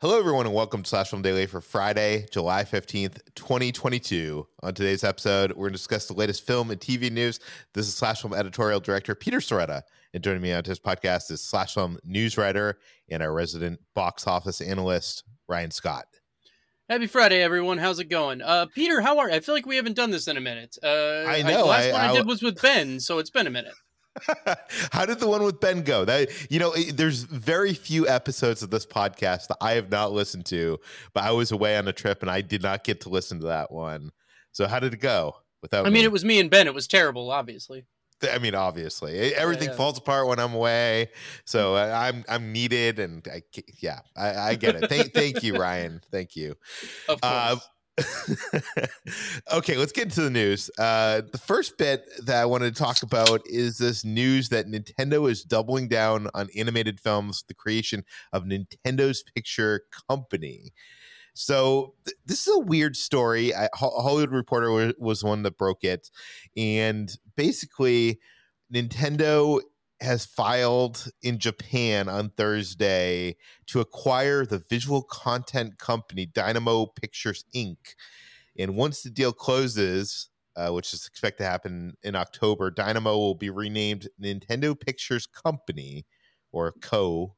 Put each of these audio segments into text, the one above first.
Hello, everyone, and welcome to Slash Film Daily for Friday, July 15th, 2022. On today's episode, we're going to discuss the latest film and TV news. This is Slash Film editorial director Peter Soretta, and joining me on his podcast is Slash Film news writer and our resident box office analyst, Ryan Scott. Happy Friday, everyone. How's it going? Peter, how are you? I feel like we haven't done this in a minute. I know. The last one I did was with Ben, so it's been a minute. How did the one with Ben go? There's very few episodes of this podcast that I have not listened to, but I was away on a trip and I did not get to listen to that one. So how did it go? It was me and Ben. It was terrible, obviously. Obviously, everything falls apart when I'm away. So I'm needed, and I get it. Thank you, Ryan. Thank you. Of course. Okay, let's get into the news. The first bit that I wanted to talk about is this news that Nintendo is doubling down on animated films, the creation of Nintendo's Picture Company. So this is a weird story. Hollywood Reporter was the one that broke it. And basically, Nintendo has filed in Japan on Thursday to acquire the visual content company Dynamo Pictures Inc. And once the deal closes, which is expected to happen in October, Dynamo will be renamed Nintendo Pictures Company, or Co.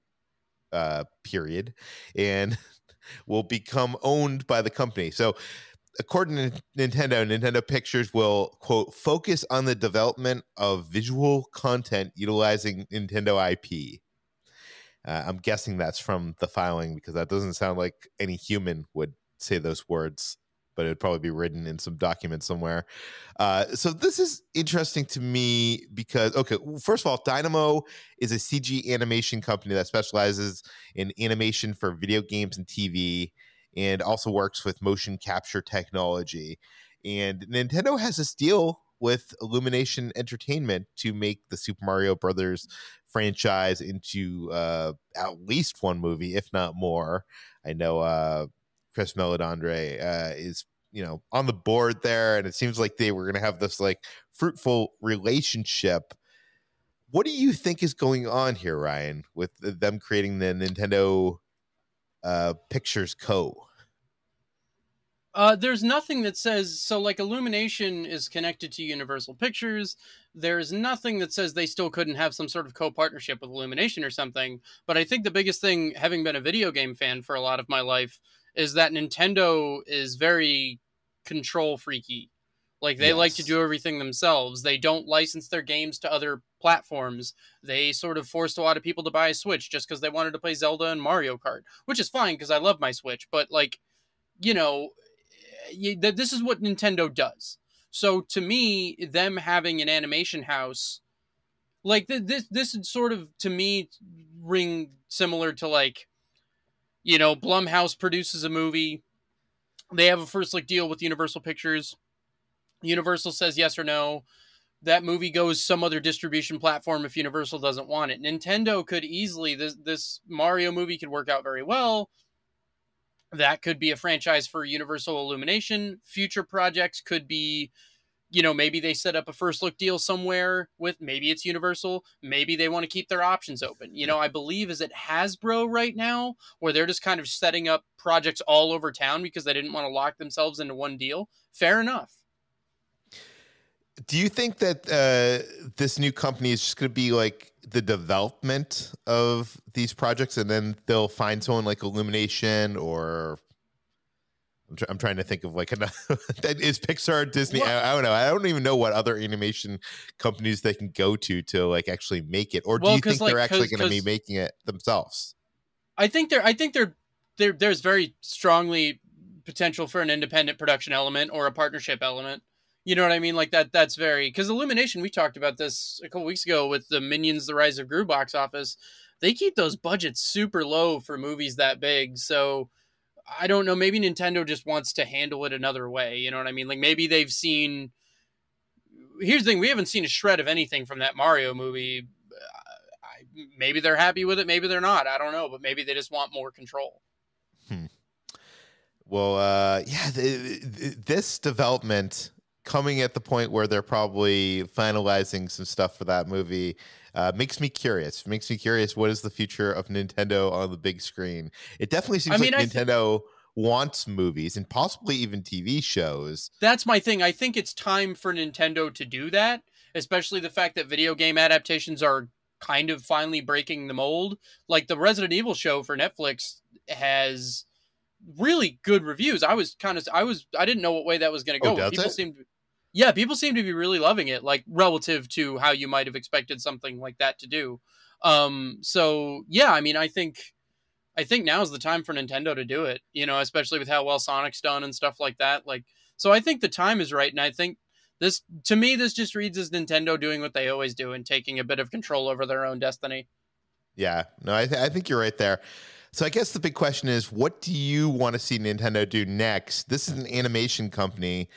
Period, and will become owned by the company. So according to Nintendo Pictures will, quote, focus on the development of visual content utilizing Nintendo IP. I'm guessing that's from the filing, because that doesn't sound like any human would say those words, but it would probably be written in some document somewhere. So this is interesting to me because, okay, first of all, Dynamo is a CG animation company that specializes in animation for video games and TV, and also works with motion capture technology. And Nintendo has this deal with Illumination Entertainment to make the Super Mario Brothers franchise into at least one movie, if not more. I know Chris Meledandri is on the board there, and it seems like they were going to have this like fruitful relationship. What do you think is going on here, Ryan, with them creating the Nintendo Pictures Co.? There's nothing that says, so like Illumination is connected to Universal Pictures. There's nothing that says they still couldn't have some sort of co-partnership with Illumination or something. But I think the biggest thing, having been a video game fan for a lot of my life, is that Nintendo is very control freaky. Like they like to do everything themselves. They don't license their games to other platforms. They sort of forced a lot of people to buy a Switch just because they wanted to play Zelda and Mario Kart, which is fine because I love my Switch. But like, you know, this is what Nintendo does. So to me, them having an animation house, like this sort of, to me, ring similar to like, you know, Blumhouse produces a movie. They have a first look deal with Universal Pictures. Universal says yes or no. That movie goes some other distribution platform if Universal doesn't want it. Nintendo could easily, this Mario movie could work out very well. That could be a franchise for Universal Illumination. Future projects could be, you know, maybe they set up a first look deal somewhere with, maybe it's Universal. Maybe they want to keep their options open. You know, I believe, is it Hasbro right now, where they're just kind of setting up projects all over town because they didn't want to lock themselves into one deal. Fair enough. Do you think that this new company is just going to be like the development of these projects, and then they'll find someone like Illumination, or I'm trying to think of like another, is Pixar, Disney? I don't know. I don't even know what other animation companies they can go to like actually make it. Or do you think they're actually going to be making it themselves? I think there's very strongly potential for an independent production element or a partnership element. You know what I mean? Like that's very, because Illumination, we talked about this a couple weeks ago with the Minions, The Rise of Gru box office. They keep those budgets super low for movies that big. So I don't know. Maybe Nintendo just wants to handle it another way. You know what I mean? Like maybe they've seen, here's the thing. We haven't seen a shred of anything from that Mario movie. Maybe they're happy with it. Maybe they're not. I don't know, but maybe they just want more control. Well, yeah, this development, coming at the point where they're probably finalizing some stuff for that movie makes me curious. Makes me curious, what is the future of Nintendo on the big screen? It definitely seems Nintendo wants movies and possibly even TV shows. That's my thing. I think it's time for Nintendo to do that, especially the fact that video game adaptations are kind of finally breaking the mold. Like the Resident Evil show for Netflix has really good reviews. I didn't know what way that was going to go. Yeah, people seem to be really loving it, like relative to how you might have expected something like that to do. So yeah, I mean, I think now is the time for Nintendo to do it, you know, especially with how well Sonic's done and stuff like that. Like, so I think the time is right. And I think this, to me, this just reads as Nintendo doing what they always do and taking a bit of control over their own destiny. Yeah, no, I think you're right there. So I guess the big question is, what do you want to see Nintendo do next? This is an animation company.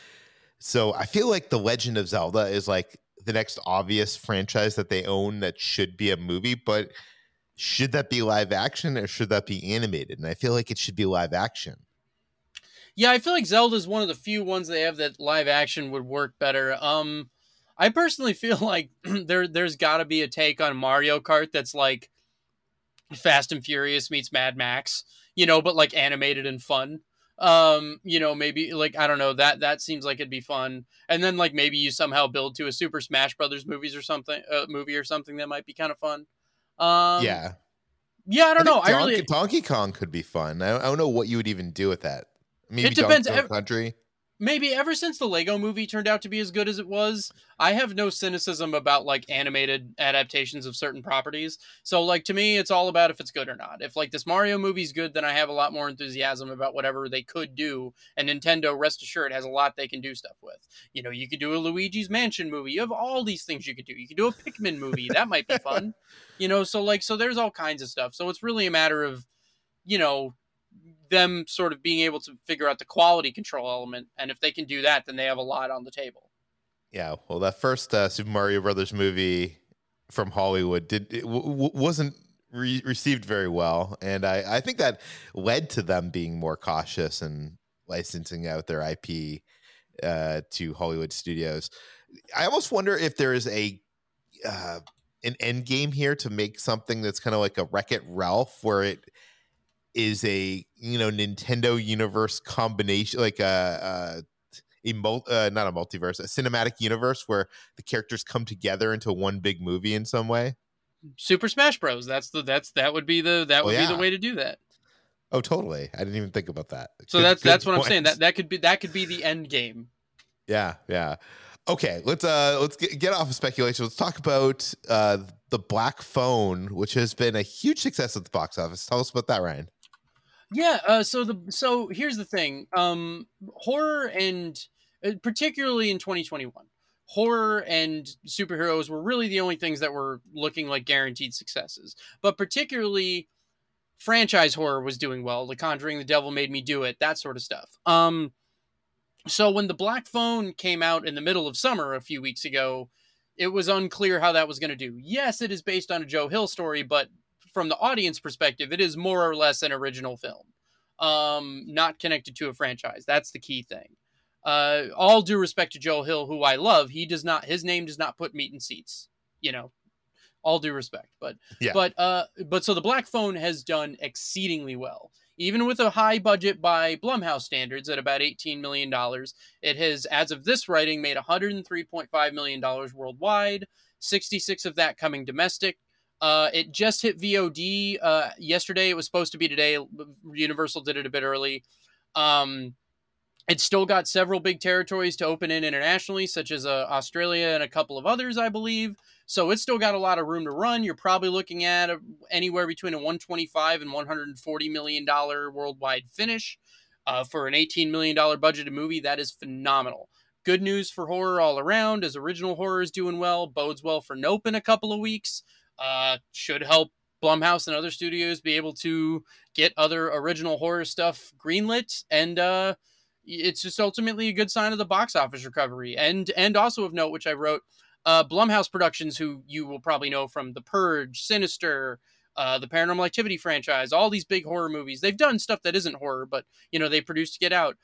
So I feel like The Legend of Zelda is like the next obvious franchise that they own that should be a movie, but should that be live action or should that be animated? And I feel like it should be live action. Yeah, I feel like Zelda is one of the few ones they have that live action would work better. I personally feel like there's got to be a take on Mario Kart that's like Fast and Furious meets Mad Max, you know, but like animated and fun. You know, maybe like, I don't know, that seems like it'd be fun. And then like maybe you somehow build to a Super Smash Brothers movie or something that might be kind of fun. Yeah, I don't know. Donkey Kong could be fun. I don't know what you would even do with that. Maybe it depends. Donkey Kong Country. Maybe ever since the Lego movie turned out to be as good as it was, I have no cynicism about like animated adaptations of certain properties. So like to me, it's all about if it's good or not. If like this Mario movie's good, then I have a lot more enthusiasm about whatever they could do. And Nintendo, rest assured, has a lot they can do stuff with. You know, you could do a Luigi's Mansion movie. You have all these things you could do. You could do a Pikmin movie. That might be fun. You know, so there's all kinds of stuff. So it's really a matter of, you know, them sort of being able to figure out the quality control element. And if they can do that, then they have a lot on the table. Yeah. Well, that first Super Mario Brothers movie from Hollywood wasn't received very well. And I think that led to them being more cautious and licensing out their IP to Hollywood studios. I almost wonder if there is an end game here to make something that's kind of like a Wreck-It Ralph, where it is a, Nintendo universe combination, like a cinematic universe where the characters come together into one big movie in some way. Super Smash Bros. That would be the way to do that. Oh, totally. I didn't even think about that. So that's what I'm saying. That could be the end game. Yeah. Okay, let's get off of speculation. Let's talk about The Black Phone, which has been a huge success at the box office. Tell us about that, Ryan. Yeah. So here's the thing. Horror and particularly in 2021, horror and superheroes were really the only things that were looking like guaranteed successes. But particularly franchise horror was doing well. The Conjuring, The Devil Made Me Do It, that sort of stuff. So when The Black Phone came out in the middle of summer a few weeks ago, it was unclear how that was going to do. Yes, it is based on a Joe Hill story, but from the audience perspective, it is more or less an original film, not connected to a franchise. That's the key thing. All due respect to Joe Hill, who I love, his name does not put meat in seats, all due respect. But, yeah. But so The Black Phone has done exceedingly well. Even with a high budget by Blumhouse standards at about $18 million, it has, as of this writing, made $103.5 million worldwide, 66 of that coming domestic. It just hit VOD yesterday. It was supposed to be today. Universal did it a bit early. It's still got several big territories to open in internationally, such as Australia and a couple of others, I believe. So it's still got a lot of room to run. You're probably looking at anywhere between a $125 and $140 million worldwide finish for an $18 million budgeted movie. That is phenomenal. Good news for horror all around, as original horror is doing well, bodes well for Nope in a couple of weeks, should help Blumhouse and other studios be able to get other original horror stuff greenlit, and it's just ultimately a good sign of the box office recovery. And also of note, which I wrote, Blumhouse Productions, who you will probably know from The Purge, Sinister, the Paranormal Activity franchise, all these big horror movies. They've done stuff that isn't horror, but, they produced Get Out.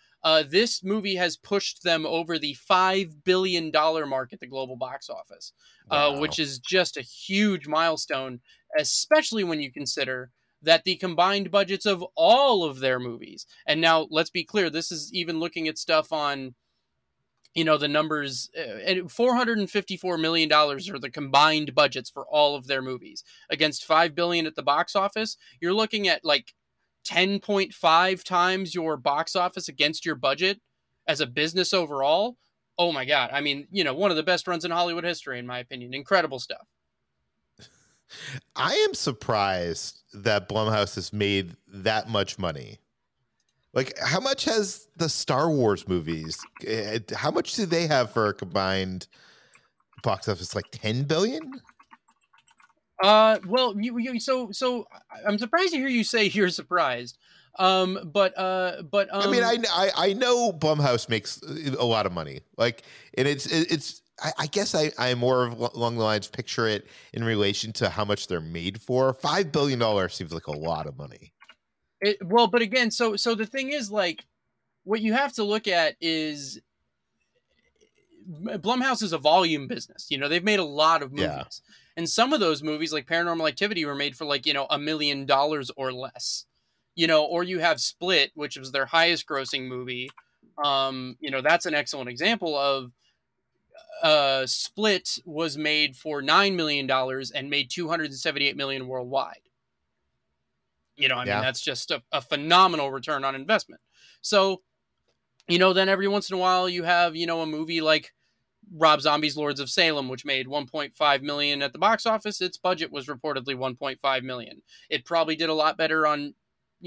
This movie has pushed them over the $5 billion mark at the global box office, wow. Which is just a huge milestone, especially when you consider that the combined budgets of all of their movies. And now, let's be clear, this is even looking at stuff on... the numbers, $454 million are the combined budgets for all of their movies against $5 billion at the box office. You're looking at like 10.5 times your box office against your budget as a business overall. Oh my God. I mean, one of the best runs in Hollywood history, in my opinion. Incredible stuff. I am surprised that Blumhouse has made that much money. Like, how much has the Star Wars movies, how much do they have for a combined box office, like 10 billion? Well, so I'm surprised to hear you say you're surprised. I mean, I know Blumhouse makes a lot of money. Like, and it's I guess I'm more along the lines, picture it in relation to how much they're made for. $5 billion seems like a lot of money. Well, but again, so the thing is, like, what you have to look at is Blumhouse is a volume business. They've made a lot of movies. Yeah. And some of those movies, like Paranormal Activity, were made for like, $1 million or less, or you have Split, which was their highest grossing movie. That's an excellent example of Split was made for $9 million and made $278 million worldwide. That's just a phenomenal return on investment. So, then every once in a while you have, a movie like Rob Zombie's Lords of Salem, which made 1.5 million at the box office. Its budget was reportedly 1.5 million. It probably did a lot better on,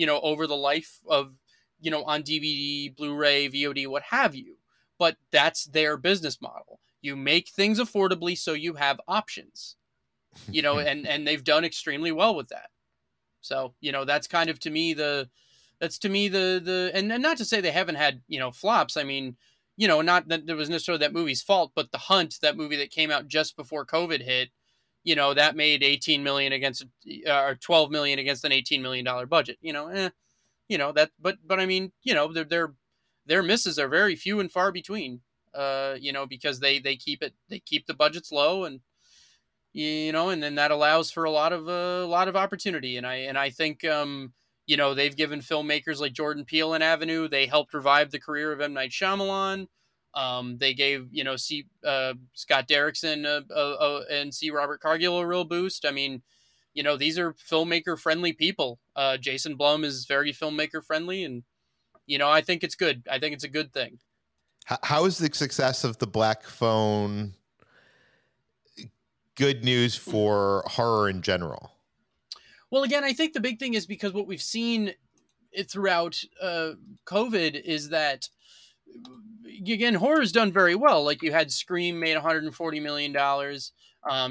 over the life of, on DVD, Blu-ray, VOD, what have you. But that's their business model. You make things affordably so you have options, and they've done extremely well with that. So, and not to say they haven't had, flops. I mean, not that there was necessarily that movie's fault, but The Hunt, that movie that came out just before COVID hit, that made 18 million against, or 12 million against an $18 million budget, but I mean, their misses are very few and far between, because they keep the budgets low, and and then that allows for a lot of opportunity. And I think, You know, they've given filmmakers like Jordan Peele an avenue. They helped revive the career of M. Night Shyamalan. They gave, you know, Scott Derrickson and C. Robert Cargill a real boost. I mean, you know, these are filmmaker-friendly people. Jason Blum is very filmmaker-friendly, and, you know, I think it's good. I think it's a good thing. How is the success of The Black Phone good news for horror in general? Well, again, I think the big thing is because what we've seen throughout COVID is that, again, horror's done very well. Like, you had Scream made $140 million.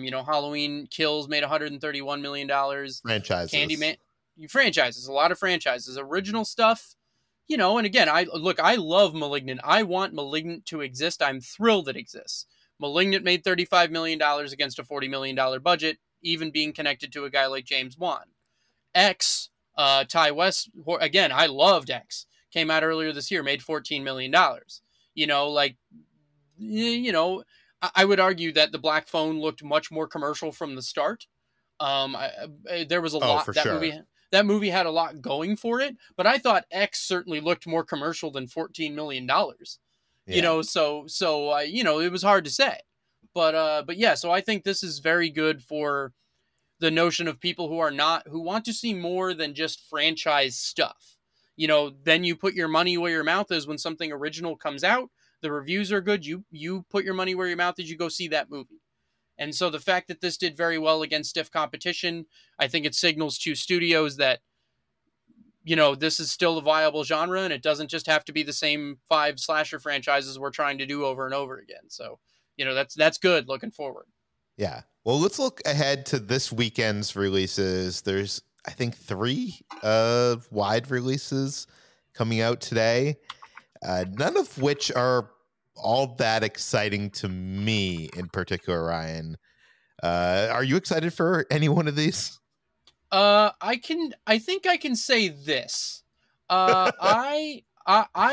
You know, Halloween Kills made $131 million. Franchises. Candyman. Franchises. A lot of franchises. Original stuff. You know, and again, I love Malignant. I want Malignant to exist. I'm thrilled it exists. Malignant made $35 million against a $40 million budget, even being connected to a guy like James Wan. X, Ty West, again, I loved X. Came out earlier this year, made $14 million. You know, like, you know, I would argue that The Black Phone looked much more commercial from the start. There was a lot for that sure. That movie had a lot going for it, but I thought X certainly looked more commercial than $14 million. Yeah. You know, so you know, it was hard to say. But yeah, so I think this is very good for the notion of people who want to see more than just franchise stuff. You know, then you put your money where your mouth is when something original comes out. The reviews are good. You put your money where your mouth is. You go see that movie. And so the fact that this did very well against stiff competition, I think it signals to studios that, you know, this is still a viable genre and it doesn't just have to be the same five slasher franchises we're trying to do over and over again. So, you know, that's good looking forward. Yeah. Well, let's look ahead to this weekend's releases. There's, I think, 3 wide releases coming out today, none of which are all that exciting to me in particular, Ryan. Are you excited for any one of these? I think I can say this. I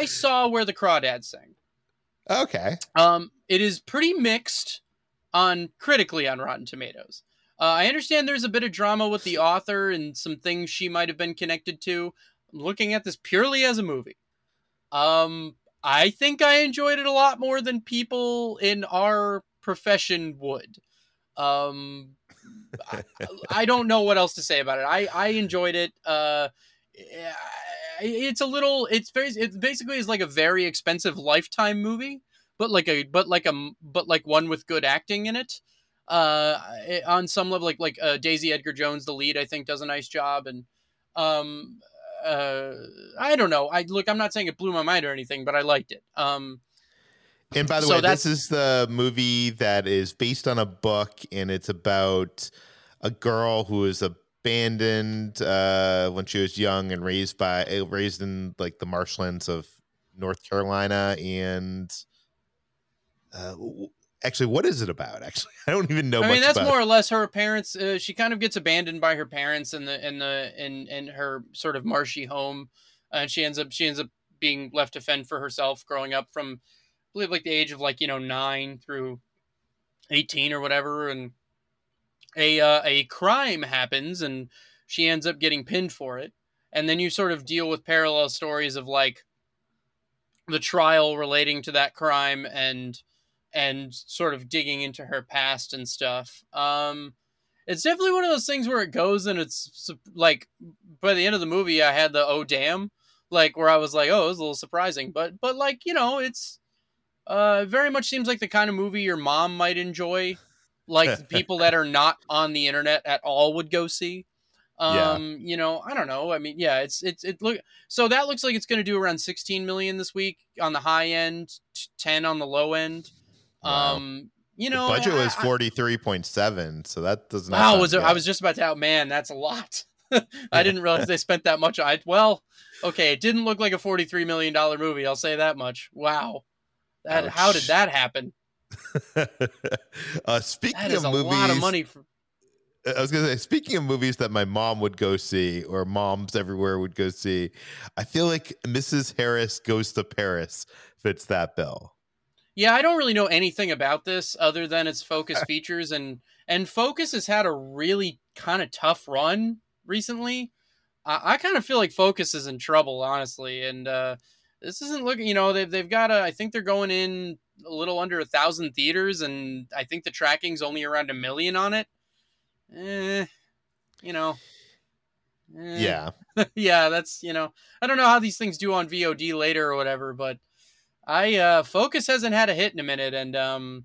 saw Where the Crawdads Sing. Okay. It is pretty mixed critically on Rotten Tomatoes. I understand there's a bit of drama with the author and some things she might have been connected to. I'm looking at this purely as a movie. I think I enjoyed it a lot more than people in our profession would. I don't know what else to say about it. I enjoyed it. It basically is like a very expensive Lifetime movie, but like one with good acting in it. On some level, like Daisy Edgar-Jones, the lead, I think does a nice job. And, I don't know. I'm not saying it blew my mind or anything, but I liked it. And by the way, this is the movie that is based on a book, and it's about a girl who is abandoned when she was young and raised in like the marshlands of North Carolina. And actually, what is it about? Actually, I don't even know. I mean, that's more or less her parents. She kind of gets abandoned by her parents in her sort of marshy home, and she ends up being left to fend for herself. Growing up from, I believe, like the age of 9 through 18 or whatever, and a crime happens, and she ends up getting pinned for it. And then you sort of deal with parallel stories of like the trial relating to that crime and sort of digging into her past and stuff. It's definitely one of those things where it goes and it's like, by the end of the movie, I had the, oh, damn, like where I was like, oh, it was a little surprising, but like, you know, it's very much seems like the kind of movie your mom might enjoy. Like people that are not on the internet at all would go see. Yeah. You know, I don't know. I mean, yeah, so that looks like it's going to do around 16 million this week on the high end, 10 on the low end. Wow. You know, the budget was 43.7, so that does not. Wow, I was just about to man, that's a lot. I didn't realize they spent that much. Okay, it didn't look like a $43 million movie. I'll say that much. Wow, ouch. How did that happen? Speaking that is of movies, a lot of money. I was gonna say, speaking of movies that my mom would go see, or moms everywhere would go see, I feel like Mrs. Harris Goes to Paris fits that bill. Yeah, I don't really know anything about this other than its Focus features, and Focus has had a really kind of tough run recently. I kind of feel like Focus is in trouble, honestly. And this isn't looking, you know, they've got I think they're going in a little under 1,000 theaters, and I think the tracking's only around 1 million on it. You know. Yeah. Yeah, that's, you know, I don't know how these things do on VOD later or whatever, but Focus hasn't had a hit in a minute. And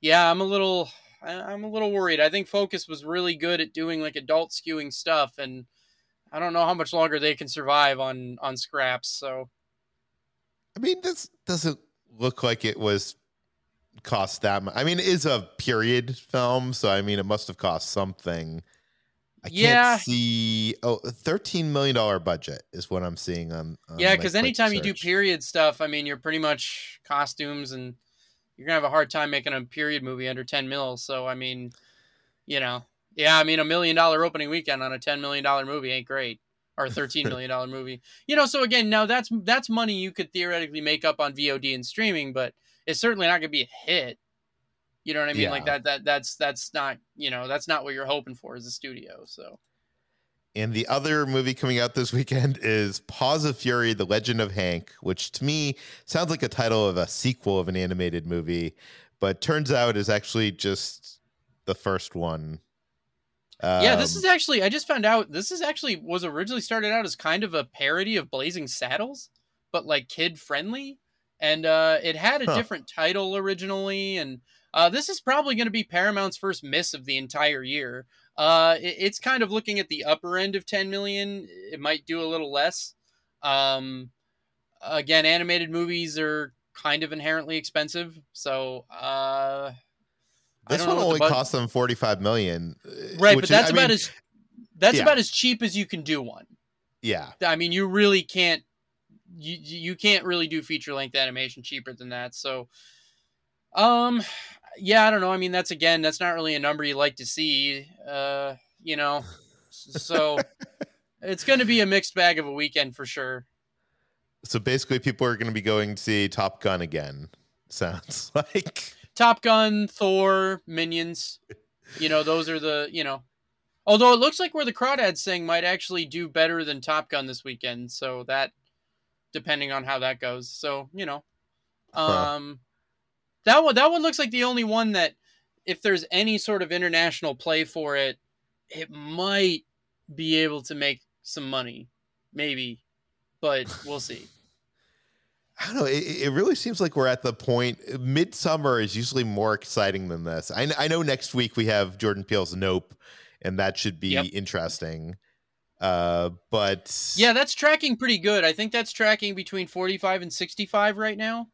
yeah, I'm a little worried. I think Focus was really good at doing like adult skewing stuff, and I don't know how much longer they can survive on scraps. So, I mean, this doesn't look like it was cost that much. I mean, it is a period film, so I mean, it must have cost something. Can't see. Oh, $13 million budget is what I'm seeing on yeah, because anytime you do period stuff, I mean, you're pretty much costumes, and you're gonna have a hard time making a period movie under 10 mil. So I mean, you know, yeah, I mean, $1 million opening weekend on a $10 million movie ain't great, or a $13 million movie, you know. So again, now that's money you could theoretically make up on VOD and streaming, but it's certainly not gonna be a hit. You know what I mean? Yeah. Like that's not, you know, that's not what you're hoping for as a studio. So. And the other movie coming out this weekend is Paws of Fury, The Legend of Hank, which to me sounds like a title of a sequel of an animated movie, but turns out is actually just the first one. Yeah, this is actually, I just found out, this is actually was originally started out as kind of a parody of Blazing Saddles, but like kid friendly. And it had a different title originally. And this is probably going to be Paramount's first miss of the entire year. It's kind of looking at the upper end of 10 million. It might do a little less. Again, animated movies are kind of inherently expensive. So this one only cost them 45 million. Right. But that's about as cheap as you can do one. Yeah. I mean, you really can't, you can't really do feature length animation cheaper than that. So, yeah, I don't know. I mean, that's not really a number you like to see, you know, so it's going to be a mixed bag of a weekend for sure. So basically people are going to be going to see Top Gun again. Sounds like Top Gun, Thor, Minions, you know, those are the, you know, although it looks like Where the Crawdads Sing might actually do better than Top Gun this weekend. So that, depending on how that goes. So, you know, That one looks like the only one that if there's any sort of international play for it, it might be able to make some money, maybe, but we'll see. I don't know. It really seems like we're at the point. Midsummer is usually more exciting than this. I know next week we have Jordan Peele's Nope, and that should be interesting. But yeah, that's tracking pretty good. I think that's tracking between 45 and 65 right now.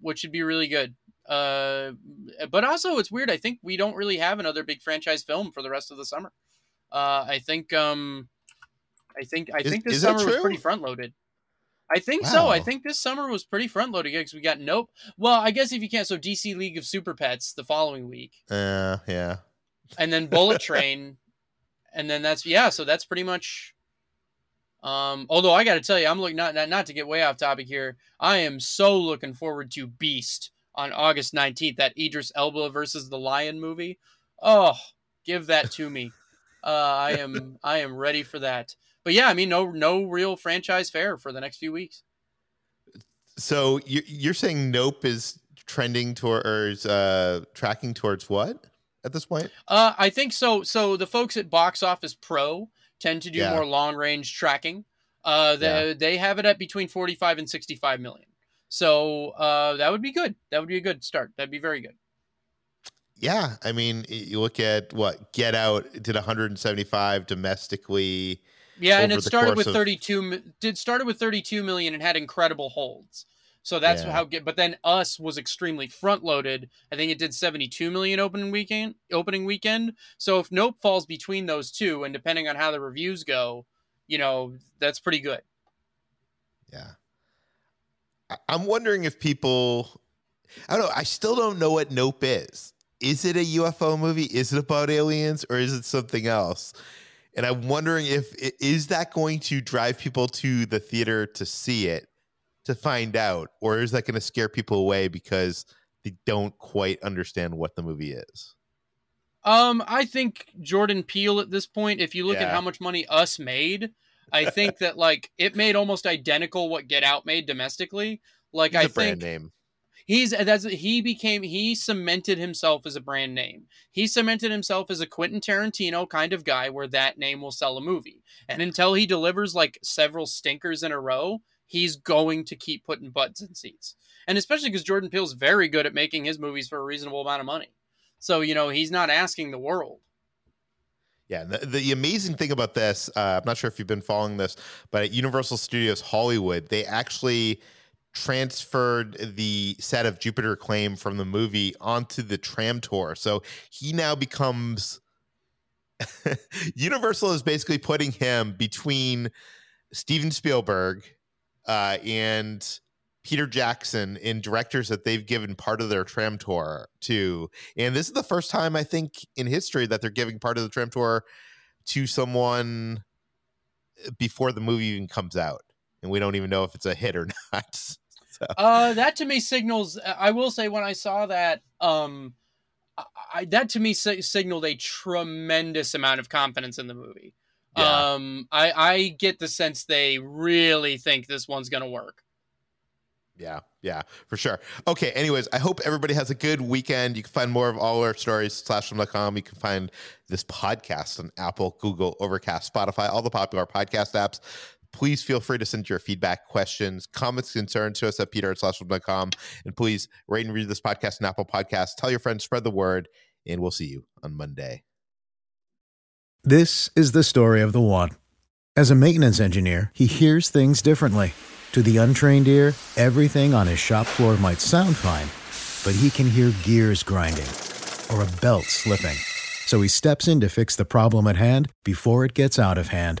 Which would be really good. But also it's weird. I think we don't really have another big franchise film for the rest of the summer. I think this summer was pretty front loaded. I think so. I think this summer was pretty front loaded because we got Nope. Well, I guess if you can't, so DC League of Super Pets the following week. Yeah. And then Bullet Train. And then so that's pretty much, although I got to tell you, I'm looking not to get way off topic here. I am so looking forward to Beast on August 19th, that Idris Elba versus the Lion movie. Oh, give that to me. I am ready for that. But yeah, I mean, no real franchise fare for the next few weeks. So you're saying Nope is trending towards tracking towards what at this point? I think so. So the folks at Box Office Pro tend to do more long range tracking. They have it at between 45 and 65 million. So that would be good. That would be a good start. That'd be very good. Yeah. I mean, you look at what Get Out did 175 domestically. Yeah. And it started with 32 million and had incredible holds. So that's but then Us was extremely front loaded. I think it did 72 million opening weekend. So if Nope falls between those two, and depending on how the reviews go, you know, that's pretty good. Yeah. I'm wondering if people, I don't know. I still don't know what Nope is. Is it a UFO movie? Is it about aliens, or is it something else? And I'm wondering if is that going to drive people to the theater to see it, to find out, or is that going to scare people away because they don't quite understand what the movie is? I think Jordan Peele at this point, if you look at how much money Us made, I think that like it made almost identical what Get Out made domestically. Like he's I a think brand name. He cemented himself as a brand name. He cemented himself as a Quentin Tarantino kind of guy where that name will sell a movie. And until he delivers like several stinkers in a row, he's going to keep putting butts in seats. And especially because Jordan Peele's very good at making his movies for a reasonable amount of money. So, you know, he's not asking the world. Yeah, the amazing thing about this, I'm not sure if you've been following this, but at Universal Studios Hollywood, they actually transferred the set of Jupiter Acclaim from the movie onto the tram tour. So he now becomes... Universal is basically putting him between Steven Spielberg and Peter Jackson in directors that they've given part of their tram tour to. And this is the first time, I think, in history that they're giving part of the tram tour to someone before the movie even comes out. And we don't even know if it's a hit or not. So. That to me signals, I will say when I saw that, that to me signaled a tremendous amount of confidence in the movie. Yeah. I get the sense they really think this one's going to work. Yeah, for sure. Okay, anyways, I hope everybody has a good weekend. You can find more of all our stories slashfilm.com. You can find this podcast on Apple, Google, Overcast, Spotify, all the popular podcast apps. Please feel free to send your feedback, questions, comments, concerns to us at peter@slashfilm.com. And please rate and review this podcast on Apple Podcasts. Tell your friends, spread the word, and we'll see you on Monday. This is the story of the one. As a maintenance engineer, he hears things differently. To the untrained ear, everything on his shop floor might sound fine, but he can hear gears grinding or a belt slipping. So he steps in to fix the problem at hand before it gets out of hand.